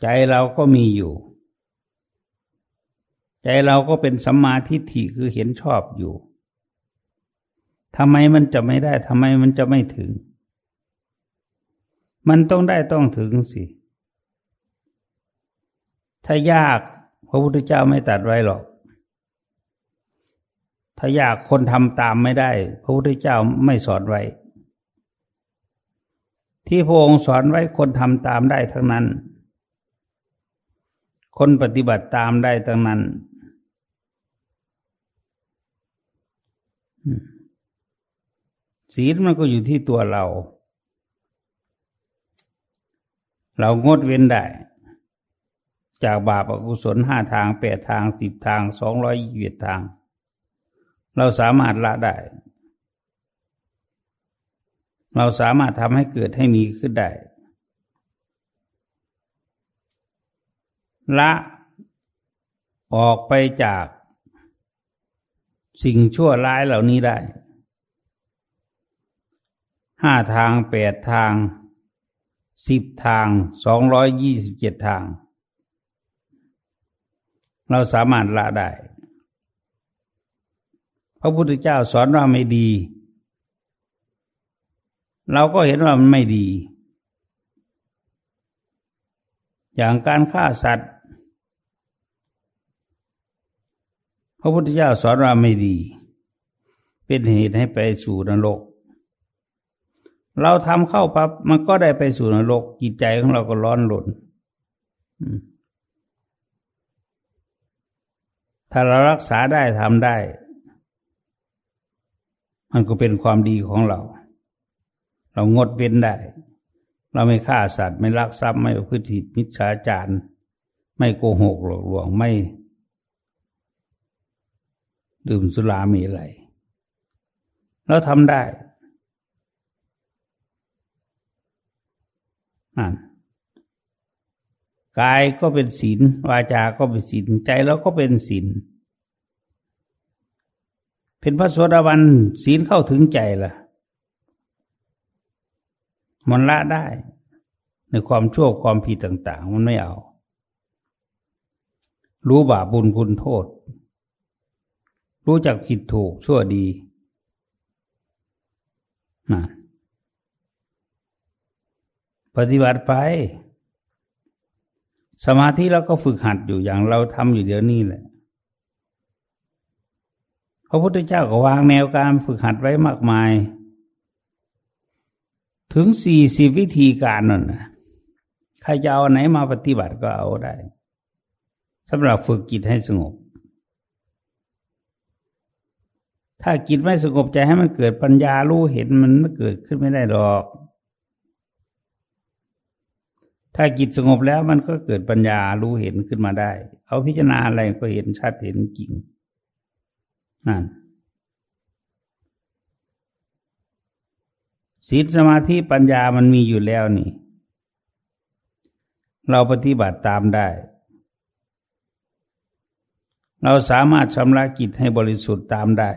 ใจเราก็มีอยู่ใจเราก็เป็นสัมมาทิฏฐิคือเห็นชอบอยู่ทำไมมันจะไม่ได้ทำไมมันจะไม่ถึงมันต้องได้ต้องถึงสิถ้ายากพระพุทธเจ้าไม่ตรัสไว้หรอกถ้ายากคนทำตามไม่ได้พระพุทธเจ้าไม่สอนไว้ที่พระองค์สอนไว้คนทำตามได้ทั้งนั้นคนปฏิบัติตามได้ทั้งนั้นศีลมันก็อยู่ที่ตัวเราเรางดเว้นได้จากบาปอกุศล5ทาง8ทาง10ทาง221ทางเราสามารถละได้เราสามารถทำให้เกิดให้มีขึ้นได้ละออกไปจากสิ่งชั่วร้ายเหล่านี้ได้5ทาง8ทาง10ทาง227ทางเราสามารถละได้พระพุทธเจ้าสอนว่าไม่ดีเราก็เห็นว่ามันไม่ดีอย่างการฆ่าสัตว์พระพุทธเจ้าสอนว่าไม่ดีเป็นเหตุให้ไปสู่นรกเราทำเข้าปั๊บมันก็ได้ไปสู่นรกจิตใจของเราก็ร้อนรนถ้าเรารักษาได้ทำได้มันก็เป็นความดีของเราเรางดเว้นได้เราไม่ฆ่าสัตว์ไม่ลักทรัพย์ไม่ประพฤติผิดมิจฉาจารไม่โกหกหลอกลวงไม่ดื่มสุรามีอะไรเราทำได้นั่นกายก็เป็นศีลวาจาก็เป็นศีลใจเราก็เป็นศีลเป็นพระโสดาบันศีลเข้าถึงใจล่ะมันละได้ในความชั่วความผิดต่างๆมันไม่เอารู้บาปบุญคุณโทษรู้จักผิดถูกชั่วดีนะปฏิบัติไปสมาธิเราก็ฝึกหัดอยู่อย่างเราทำอยู่เดี๋ยวนี้แหละพระพุทธเจ้าก็วางแนวการฝึกหัดไว้มากมายถึง40วิธีการนั่นนะใครจะเอาไหนมาปฏิบัติก็เอาได้สำหรับฝึกจิตให้สงบถ้าจิตไม่สงบใจให้มันเกิดปัญญารู้เห็นมันไม่เกิดขึ้นไม่ได้หรอกถ้าจิตสงบแล้วมันก็เกิดปัญญารู้เห็นขึ้นมาได้เอาพิจารณาอะไรก็เห็นชัดเห็นจริงนั่นศีลสมาธิปัญญามันมีอยู่แล้วนี่เราปฏิบัติตามได้ เราสามารถชำระจิตให้บริสุทธิ์ตามได้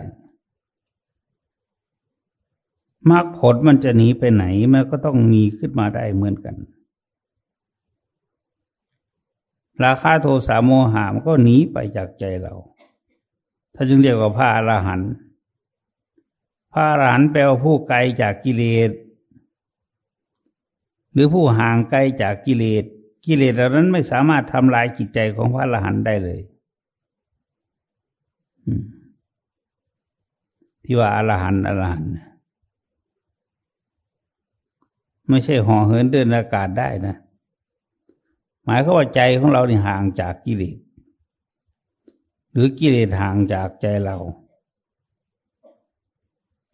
มรรคผลมันจะหนีไปไหนมันก็ต้องมีขึ้นมาได้เหมือนกันราคะโทสะโมหะมันก็หนีไปจากใจเราถ้าจึงเรียกว่าพระอรหันต์พระอรหันต์แปลว่าผู้ไกลจากกิเลสหรือผู้ห่างไกลจากกิเลสกิเลสเหล่านั้นไม่สามารถทำลายจิตใจของพระอรหันต์ได้เลยที่ว่าอรหันต์อรหันต์ไม่ใช่ห่อเหินเดินอากาศได้นะหมายความว่าใจของเรานี่ห่างจากกิเลสหรือกิเลสห่างจากใจเรา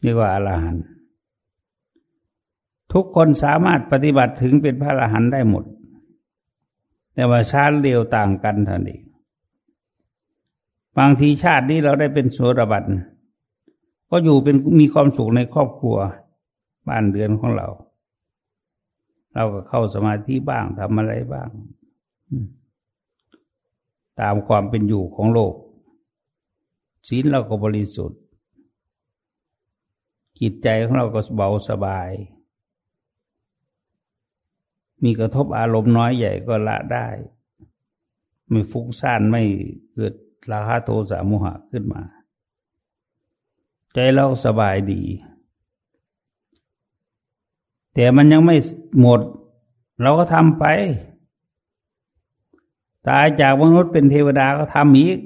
เรียกว่าอรหันต์ทุกคนสามารถปฏิบัติถึงเป็นพระอรหันต์ได้หมดแต่ว่าช้าเร็วต่างกันเท่านั้นบางทีชาตินี้เราได้เป็นโสดาบันก็อยู่เป็นมีความสุขในครอบครัวบ้านเรือนของเราเราก็เข้าสมาธิบ้างทำอะไรบ้างตามความเป็นอยู่ของโลกศีลเราก็บริสุทธิ์จิตใจของเราก็เบาสบายมีกระทบอารมณ์น้อยใหญ่ก็ละได้ไม่ฟุ้งซ่านไม่เกิดราคะโทสะโมหะขึ้นมาใจเราสบายดีแต่มันยังไม่หมดเราก็ทำไปตายจากมนุษย์เป็นเทวดาก็ทำอีก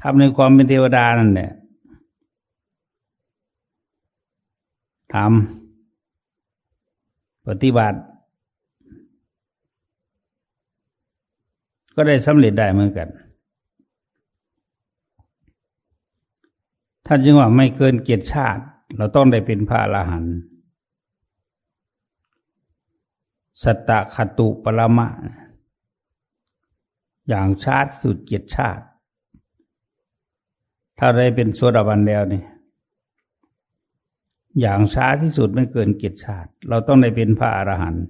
ทำในความเป็นเทวดานั่นแหละทำปฏิบัติก็ได้สำเร็จได้เหมือนกันท่านจึงว่าไม่เกินเกียรติชาติเราต้องได้เป็นพระอรหันต์สัตตะขตุปรมะอย่างชาติสุดเกียรติชาติถ้าได้เป็นโสดาบันแล้วนี่อย่างช้าที่สุดไม่เกินเกียรติชาติเราต้องได้เป็นพระอรหันต์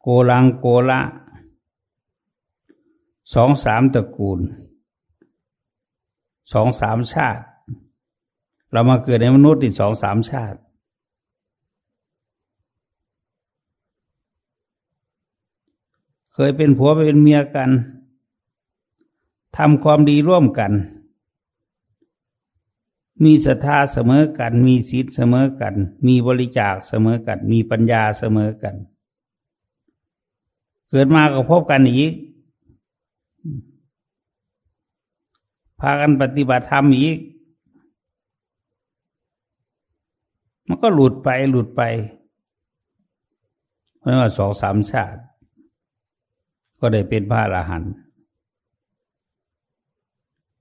โกลังโกละ2-3ตระกูล2-3ชาติเรามาเกิดในมนุษย์อีก2-3ชาติเคยเป็นผัวเป็นเมียกันทำความดีร่วมกันมีศรัทธาเสมอกันมีศีลเสมอกันมีบริจาคเสมอกันมีปัญญาเสมอกันเกิดมาก็พบกันอีกพากันปฏิบัติธรรมอีกมันก็หลุดไปเพราะว่า2-3ชาติก็ได้เป็นพระอรหันต์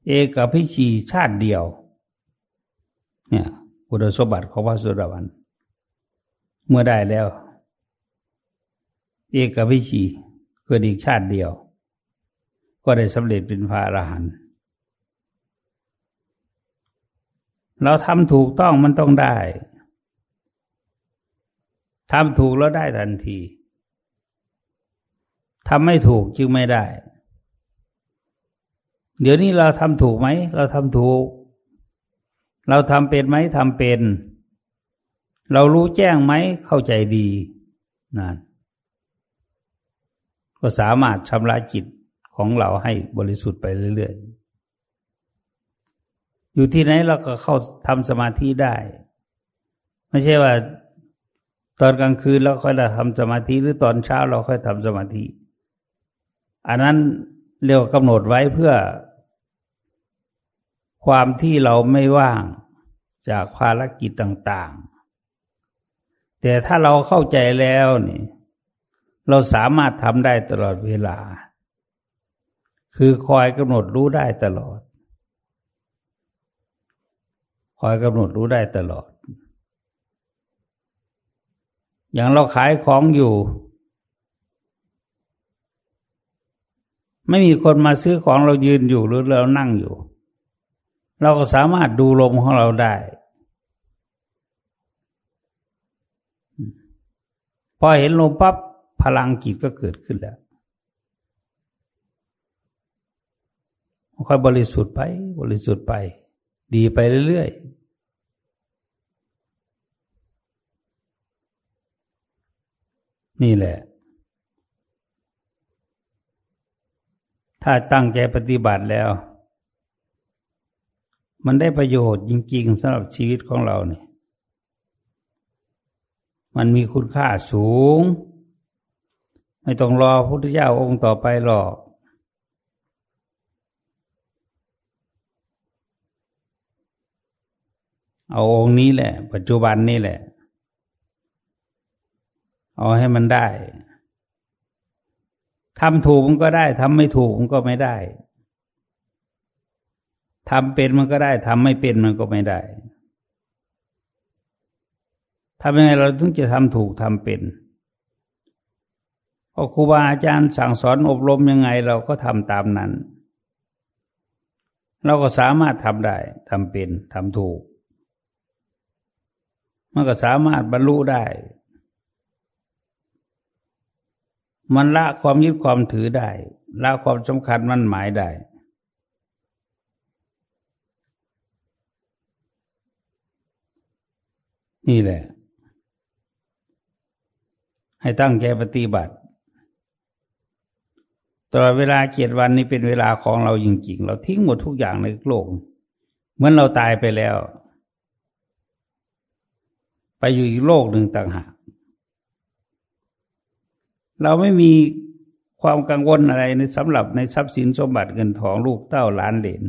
เอกภิชีชาติเดียวเนี่ยคุณสมบัติของพระโสดาบันเมื่อได้แล้วเอกภิชีเกิดอีกชาติเดียวก็ได้สำเร็จเป็นพระอรหันต์เราทำถูกต้องมันต้องได้ทำถูกแล้วได้ทันทีทำไม่ถูกจึงไม่ได้เดี๋ยวนี้เราทำถูกไหมเราทำถูกเราทำเป็นไหมทำเป็นเรารู้แจ้งไหมเข้าใจดีนั่นก็สามารถชำระจิตของเราให้บริสุทธิ์ไปเรื่อยๆอยู่ที่ไหนเราก็เข้าทำสมาธิได้ไม่ใช่ว่าตอนกลางคืนเราค่อยทำสมาธิหรือตอนเช้าเราค่อยทำสมาธิอันนั้นเรียกว่ากำหนดไว้เพื่อความที่เราไม่ว่างจากภารกิจต่างๆแต่ถ้าเราเข้าใจแล้วนี่เราสามารถทำได้ตลอดเวลาคือคอยกำหนดรู้ได้ตลอดคอยกำหนดรู้ได้ตลอดอย่างเราขายของอยู่ไม่มีคนมาซื้อของเรายืนอยู่หรือเรานั่งอยู่เราก็สามารถดูลมของเราได้ พอเห็นลมปั๊บพลังจิตก็เกิดขึ้นแล้วค่อยบริสุทธิ์ไปดีไปเรื่อยๆนี่แหละถ้าตั้งใจปฏิบัติแล้วมันได้ประโยชน์จริงๆสำหรับชีวิตของเราเนี่ยมันมีคุณค่าสูงไม่ต้องรอพระพุทธเจ้าองค์ต่อไปหรอกเอาองค์นี้แหละปัจจุบันนี่แหละเอาให้มันได้ทำถูกมันก็ได้ทำไม่ถูกมันก็ไม่ได้ทำเป็นมันก็ได้ทำไม่เป็นมันก็ไม่ได้ทำยังไงเราถึงจะทำถูกทำเป็นเพราะครูบาอาจารย์สั่งสอนอบรมยังไงเราก็ทำตามนั้นเราก็สามารถทำได้ทำเป็นทำถูกมันก็สามารถบรรลุได้มันละความยึดความถือได้ละความสำคัญมั่นหมายได้นี่แหละให้ตั้งใจปฏิบัติตลอดเวลา7วันนี้เป็นเวลาของเราจริงๆเราทิ้งหมดทุกอย่างในโลกเหมือนเราตายไปแล้วไปอยู่อีกโลกหนึ่งต่างหากเราไม่มีความกังวลอะไรในสำหรับในทรัพย์สินสมบัติเงินทองลูกเต้าหลานเหลน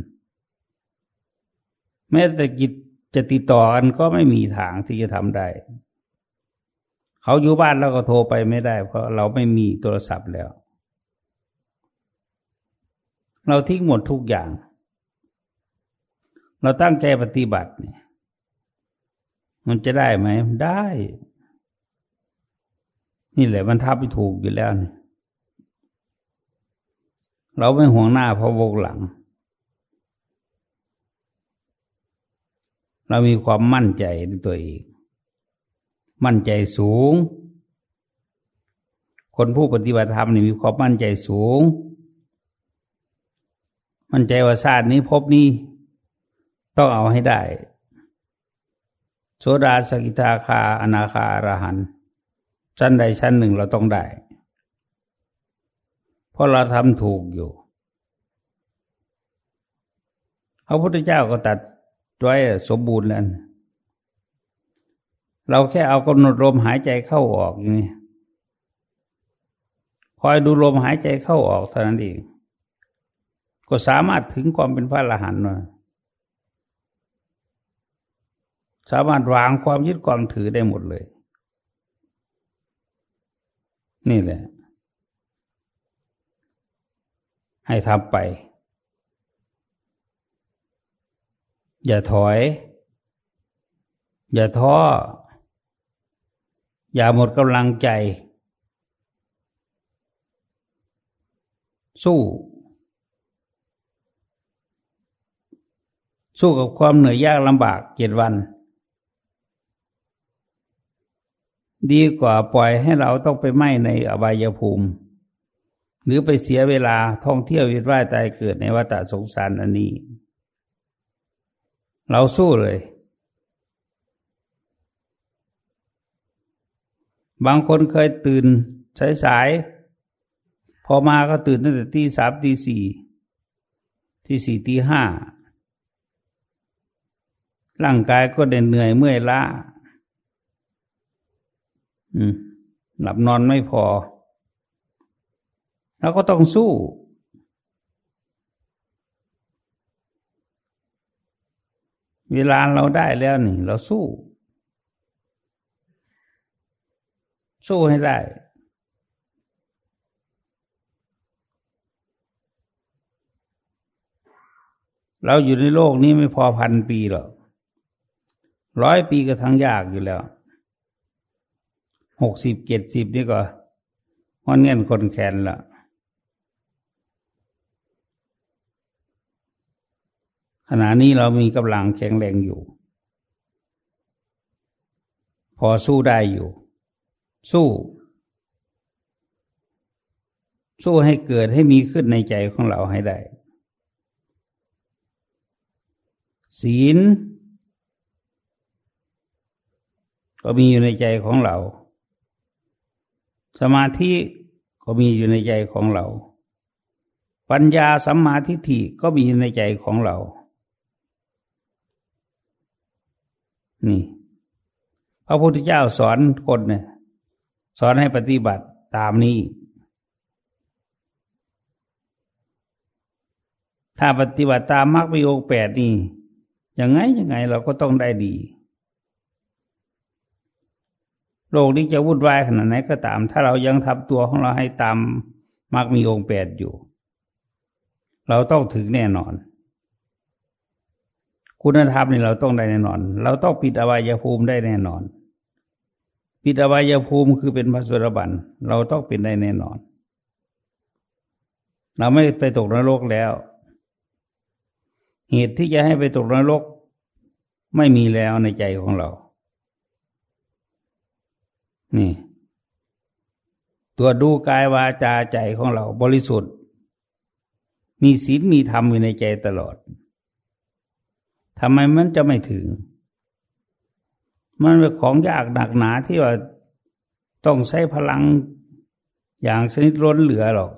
แม้แต่กิจจะติดต่อกันก็ไม่มีทางที่จะทำได้เขาอยู่บ้านเราก็โทรไปไม่ได้เพราะเราไม่มีโทรศัพท์แล้วเราทิ้งหมดทุกอย่างเราตั้งใจปฏิบัติเนี่ยมันจะได้ไหมได้นี่แหละมันทับไปถูกอยู่แล้วเนี่ยเราไม่ห่วงหน้าเพราะวงหลังเรามีความมั่นใจในตัวเองมั่นใจสูงคนผู้ปฏิบัติธรรมนี่มีความมั่นใจสูงมั่นใจว่าชาตินี้ภพนี้ต้องเอาให้ได้โสดาสกิทาคาอนาคาอรหันต์ชั้นใดชั้นหนึ่งเราต้องได้เพราะเราทำถูกอยู่พระพุทธเจ้าก็ตัดไว้สมบูรณ์แล้วเราแค่เอากำหนดลมหายใจเข้าออกนี่คอยดูลมหายใจเข้าออกเท่านั้นเองก็สามารถถึงความเป็นพระอรหันต์สามารถวางความยึดความถือได้หมดเลยนี่แหละให้ทำไปอย่าถอยอย่าท้ออย่าหมดกำลังใจสู้กับความเหนื่อยยากลำบาก7วันดีกว่าปล่อยให้เราต้องไปไหม้ในอบายภูมิหรือไปเสียเวลาท่องเที่ยวเวียนว่ายตายเกิดในวัฏสงสารอันนี้เราสู้เลยบางคนเคยตื่นสายๆพอมาก็ตื่นตั้งแต่ตีสามตีสี่ตีห้าร่างกายก็เหนื่อยเมื่อยล้าหลับนอนไม่พอแล้วก็ต้องสู้เวลาเราได้แล้วนี่เราสู้ให้ได้เราอยู่ในโลกนี้ไม่พอพันปีหรอก100 ปีก็ทั้งยากอยู่แล้ว60-70นี่ก็มันเงี้ยคนแขนละขณะนี้เรามีกำลังแข็งแรงอยู่พอสู้ได้อยู่ สู้ให้เกิดให้มีขึ้นในใจของเราให้ได้ศีลก็มีอยู่ในใจของเราสมาธิก็มีอยู่ในใจของเราปัญญาสัมมาทิฏฐิก็มีอยู่ในใจของเรานี่พระพุทธเจ้าสอนคนเนี่ยสอนให้ปฏิบัติตามนี้ถ้าปฏิบัติตามมรรคมีองค์แปดนี่ยังไงเราก็ต้องได้ดีโลกนี้จะวุ่นวายขนาดไหนก็ตามถ้าเรายังทำตัวของเราให้ตามมรรคมีองค์แปดอยู่เราต้องถึงแน่นอนคุณธรรมนี่เราต้องได้แน่นอนเราต้องปิดอบายภูมิได้แน่นอนปิดอบายภูมิคือเป็นพระโสดาบันเราต้องเป็นได้แน่นอนเราไม่ไปตกนรกแล้วเหตุที่จะให้ไปตกนรกไม่มีแล้วในใจของเรานี่ตัวดูกายวาจาใจของเราบริสุทธิ์มีศีลมีธรรมอยู่ในใจตลอดทำไมมันจะไม่ถึงมันเป็นของยากหนักหนาที่ว่าต้องใช้พลังอย่างชนิดล้นเหลือหรอก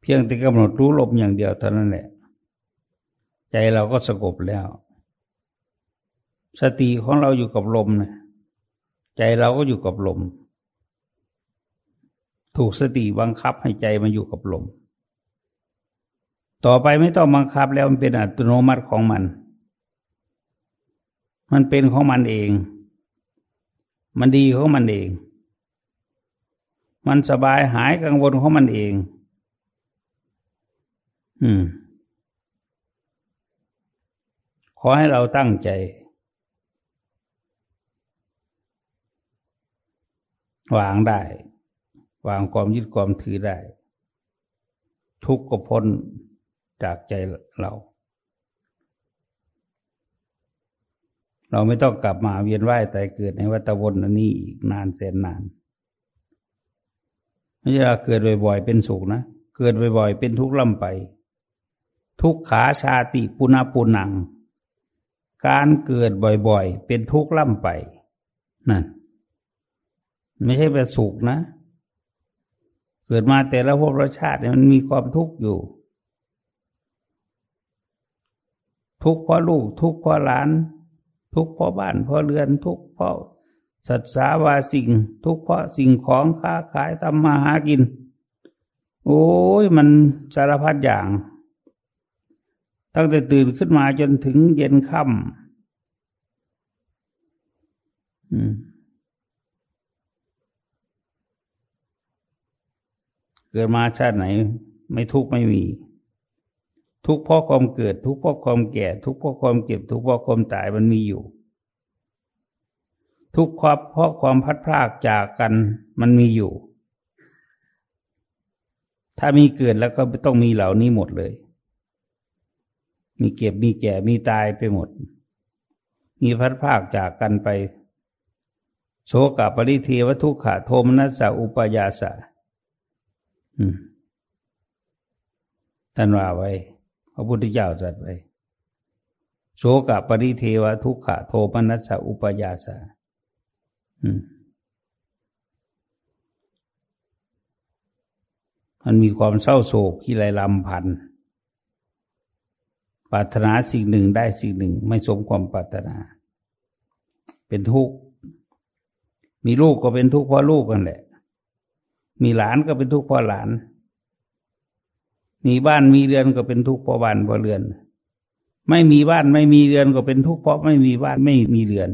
เพียงแต่กำหนดรู้ลมอย่างเดียวเท่านั้นแหละใจเราก็สงบแล้วสติของเราอยู่กับลมนะใจเราก็อยู่กับลมถูกสติบังคับให้ใจมันอยู่กับลมต่อไปไม่ต้องบังคับแล้วมันเป็นอัตโนมัติของมันมันเป็นของมันเองมันดีของมันเองมันสบายหายกังวลของมันเองขอให้เราตั้งใจวางได้วางความยึดความถือได้ทุกข์ก็พ้นจากใจเราไม่ต้องกลับมาเวียนว่ายตายเกิดในวัฏวนนี้อีกนานแสนนานไม่ใช่เกิดบ่อยๆเป็นสุขนะเกิดบ่อยๆเป็นทุกข์ล่ำไปทุกขาชาติปุณปุนังการเกิดบ่อยๆเป็นทุกข์ล่ำไปนั่นไม่ใช่เป็นสุขนะเกิดมาแต่ละภพละชาติเนี่ยมันมีความทุกข์อยู่ทุกข์เพราะลูกทุกข์เพราะหลานทุกข์เพราะบ้านเพราะเรือนทุกข์เพราะสัตว์สาวาสิ่งทุกข์เพราะสิ่งของค้าขายทำมาหากินโอ้ยมันสารพัดอย่างตั้งแต่ตื่นขึ้นมาจนถึงเย็นค่ำเกิดมาชาติไหนไม่ทุกข์ไม่มีทุกข์เพราะความเกิดทุกข์เพราะความแก่ทุกข์เพราะความเจ็บทุกข์เพราะความตายมันมีอยู่ทุกข์เพราะความพัดพรากจากกันมันมีอยู่ถ้ามีเกิดแล้วก็ต้องมีเหล่านี้หมดเลยมีเก็บมีแก่มีตายไปหมดมีพัดพรากจากกันไปโศกปริเทวทุกขโทมนัสสะอุปายาสะท่านว่าไว้พระพุทธเจ้าตรัสไว้โศกปริเทวทุกขโทมนัสสะอุปายาสะมันมีความเศร้าโศกที่ไรลำพันปรารถนาสิ่งหนึ่งได้สิ่งหนึ่งไม่สมความปรารถนาเป็นทุกข์มีลูกก็เป็นทุกข์เพราะลูกกันแหละมีหลานก็เป็นทุกข์เพราะหลานมีบ้านมีเรือนก็เป็นทุกข์เพราะบ้านเพราะเรือนไม่มีบ้านไม่มีเรือนก็เป็นทุกข์เพราะไม่มีบ้านไม่มีเรือน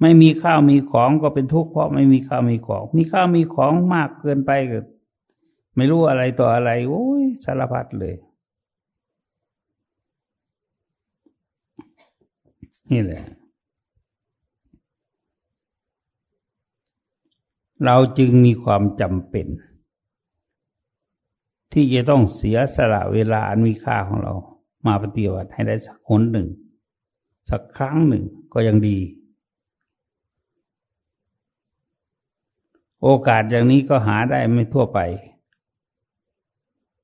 ไม่มีข้าวมีของก็เป็นทุกข์เพราะไม่มีข้าวมีของมีข้าวมีของมากเกินไปก็ไม่รู้อะไรต่ออะไรโอ้ยสารพัดเลยนี่แหละเราจึงมีความจำเป็นที่จะต้องเสียสละเวลาอันมีค่าของเรา มาปฏิบัติให้ได้สักหนหนึ่งสักครั้งหนึ่งก็ยังดีโอกาสอย่างนี้ก็หาได้ไม่ทั่วไป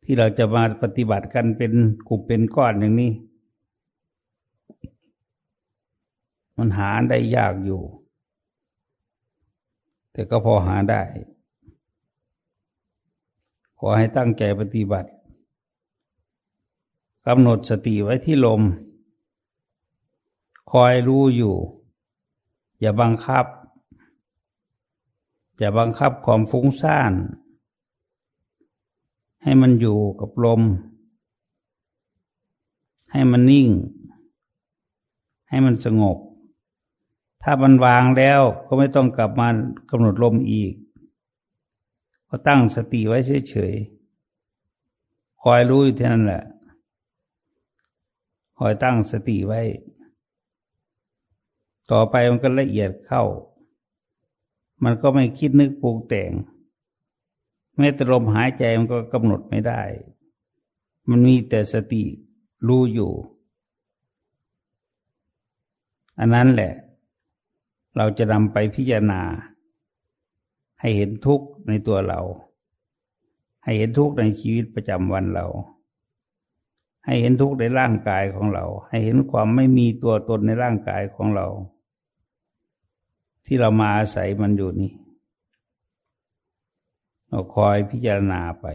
ที่เราจะมาปฏิบัติกันเป็นกลุ่มเป็นก้อนอย่างนี้มันหาได้ยากอยู่แต่ก็พอหาได้ขอให้ตั้งใจปฏิบัติกำหนดสติไว้ที่ลมคอยรู้อยู่อย่าบังคับความฟุ้งซ่านให้มันอยู่กับลมให้มันนิ่งให้มันสงบถ้ามันวางแล้วก็ไม่ต้องกลับมากำหนดลมอีกก็ตั้งสติไว้เฉยๆคอยรู้อยู่เท่านั้นแหละคอยตั้งสติไว้ต่อไปมันก็ละเอียดเข้ามันก็ไม่คิดนึกปรุงแต่งแม้แต่ลมหายใจมันก็กำหนดไม่ได้มันมีแต่สติรู้อยู่อันนั้นแหละเราจะนำไปพิจารณาให้เห็นทุกข์ในตัวเราให้เห็นทุกข์ในชีวิตประจำวันเราให้เห็นทุกข์ในร่างกายของเราให้เห็นความไม่มีตัวตนในร่างกายของเราที่เรามาอาศัยมันอยู่นี่เราคอยพิจารณาไป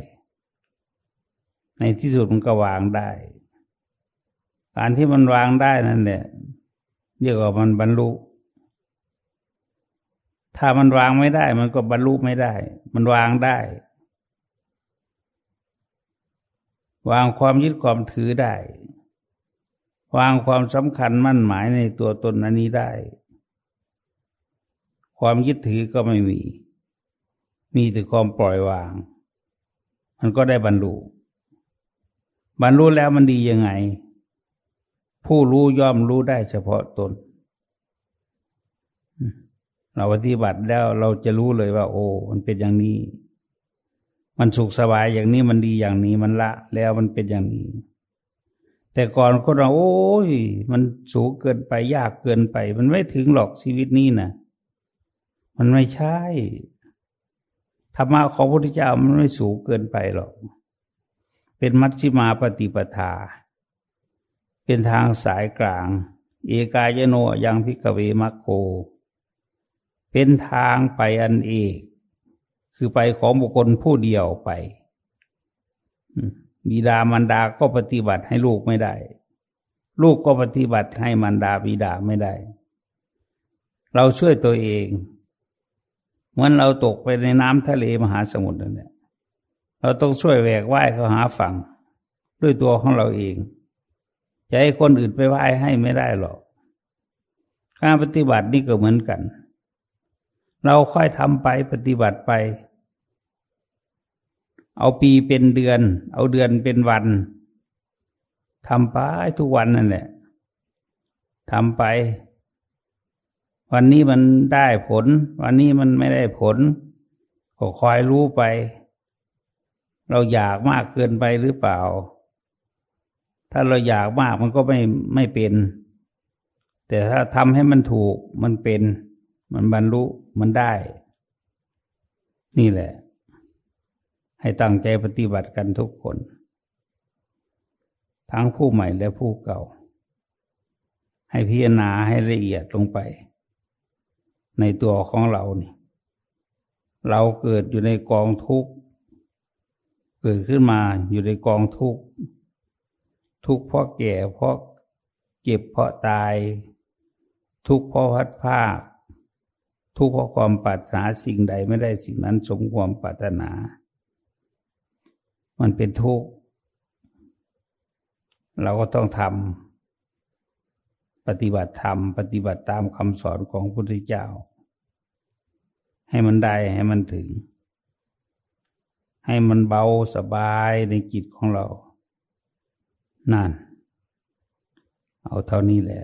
ในที่สุดมันก็วางได้การที่มันวางได้นั่นแหละเรียกว่ามันบรรลุถ้ามันวางไม่ได้มันก็บรรลุไม่ได้มันวางได้วางความยึดความถือได้วางความสำคัญมั่นหมายในตัวตนอันนี้ได้ความยึดถือก็ไม่มีมีแต่ความปล่อยวางมันก็ได้บรรลุแล้วมันดียังไงผู้รู้ย่อมรู้ได้เฉพาะตนเราปฏิบัติแล้วเราจะรู้เลยว่าโอ้มันเป็นอย่างนี้มันสุขสบายอย่างนี้มันดีอย่างนี้มันละแล้วมันเป็นอย่างนี้แต่ก่อนคนเราโอ้ยมันสูงเกินไปยากเกินไปมันไม่ถึงหรอกชีวิตนี้นะมันไม่ใช่ธรรมะของพระพุทธเจ้ามันไม่สูงเกินไปหรอกเป็นมัชฌิมาปฏิปทาเป็นทางสายกลางเอกายโนยังภิกเวมัคโคเป็นทางไปอันเอกคือไปของบุคคลผู้เดียวไปบิดามารดาก็ปฏิบัติให้ลูกไม่ได้ลูกก็ปฏิบัติให้มารดาบิดาไม่ได้เราช่วยตัวเองเหมือนเราตกไปในน้ำทะเลมหาสมุทรนั่นแหละเราต้องช่วยแหวกว่ายเข้าหาฝั่งด้วยตัวของเราเองจะให้คนอื่นไปว่ายให้ไม่ได้หรอกการปฏิบัตินี่ก็เหมือนกันเราค่อยทำไปปฏิบัติไปเอาปีเป็นเดือนเอาเดือนเป็นวันทำไปทุกวันนั่นแหละทำไปวันนี้มันได้ผลวันนี้มันไม่ได้ผลก็คอยรู้ไปเราอยากมากเกินไปหรือเปล่าถ้าเราอยากมากมันก็ไม่เป็นแต่ถ้าทำให้มันถูกมันเป็นมันบรรลุมันได้นี่แหละให้ตั้งใจปฏิบัติกันทุกคนทั้งผู้ใหม่และผู้เก่าให้พิจารณาให้ละเอียดลงไปในตัวของเราเนี่ยเราเกิดอยู่ในกองทุกข์เกิดขึ้นมาอยู่ในกองทุกข์ทุกข์เพราะแก่เพราะเจ็บเพราะตายทุกข์เพราะพัดพรากทุกข์เพราะความปรารถนาสิ่งใดไม่ได้สิ่งนั้นสมความปรารถนามันเป็นทุกข์เราก็ต้องทำปฏิบัติธรรมปฏิบัติตามคำสอนของพระพุทธเจ้าให้มันได้ให้มันถึงให้มันเบาสบายในจิตของเรานั่นเอาเท่านี้แหละ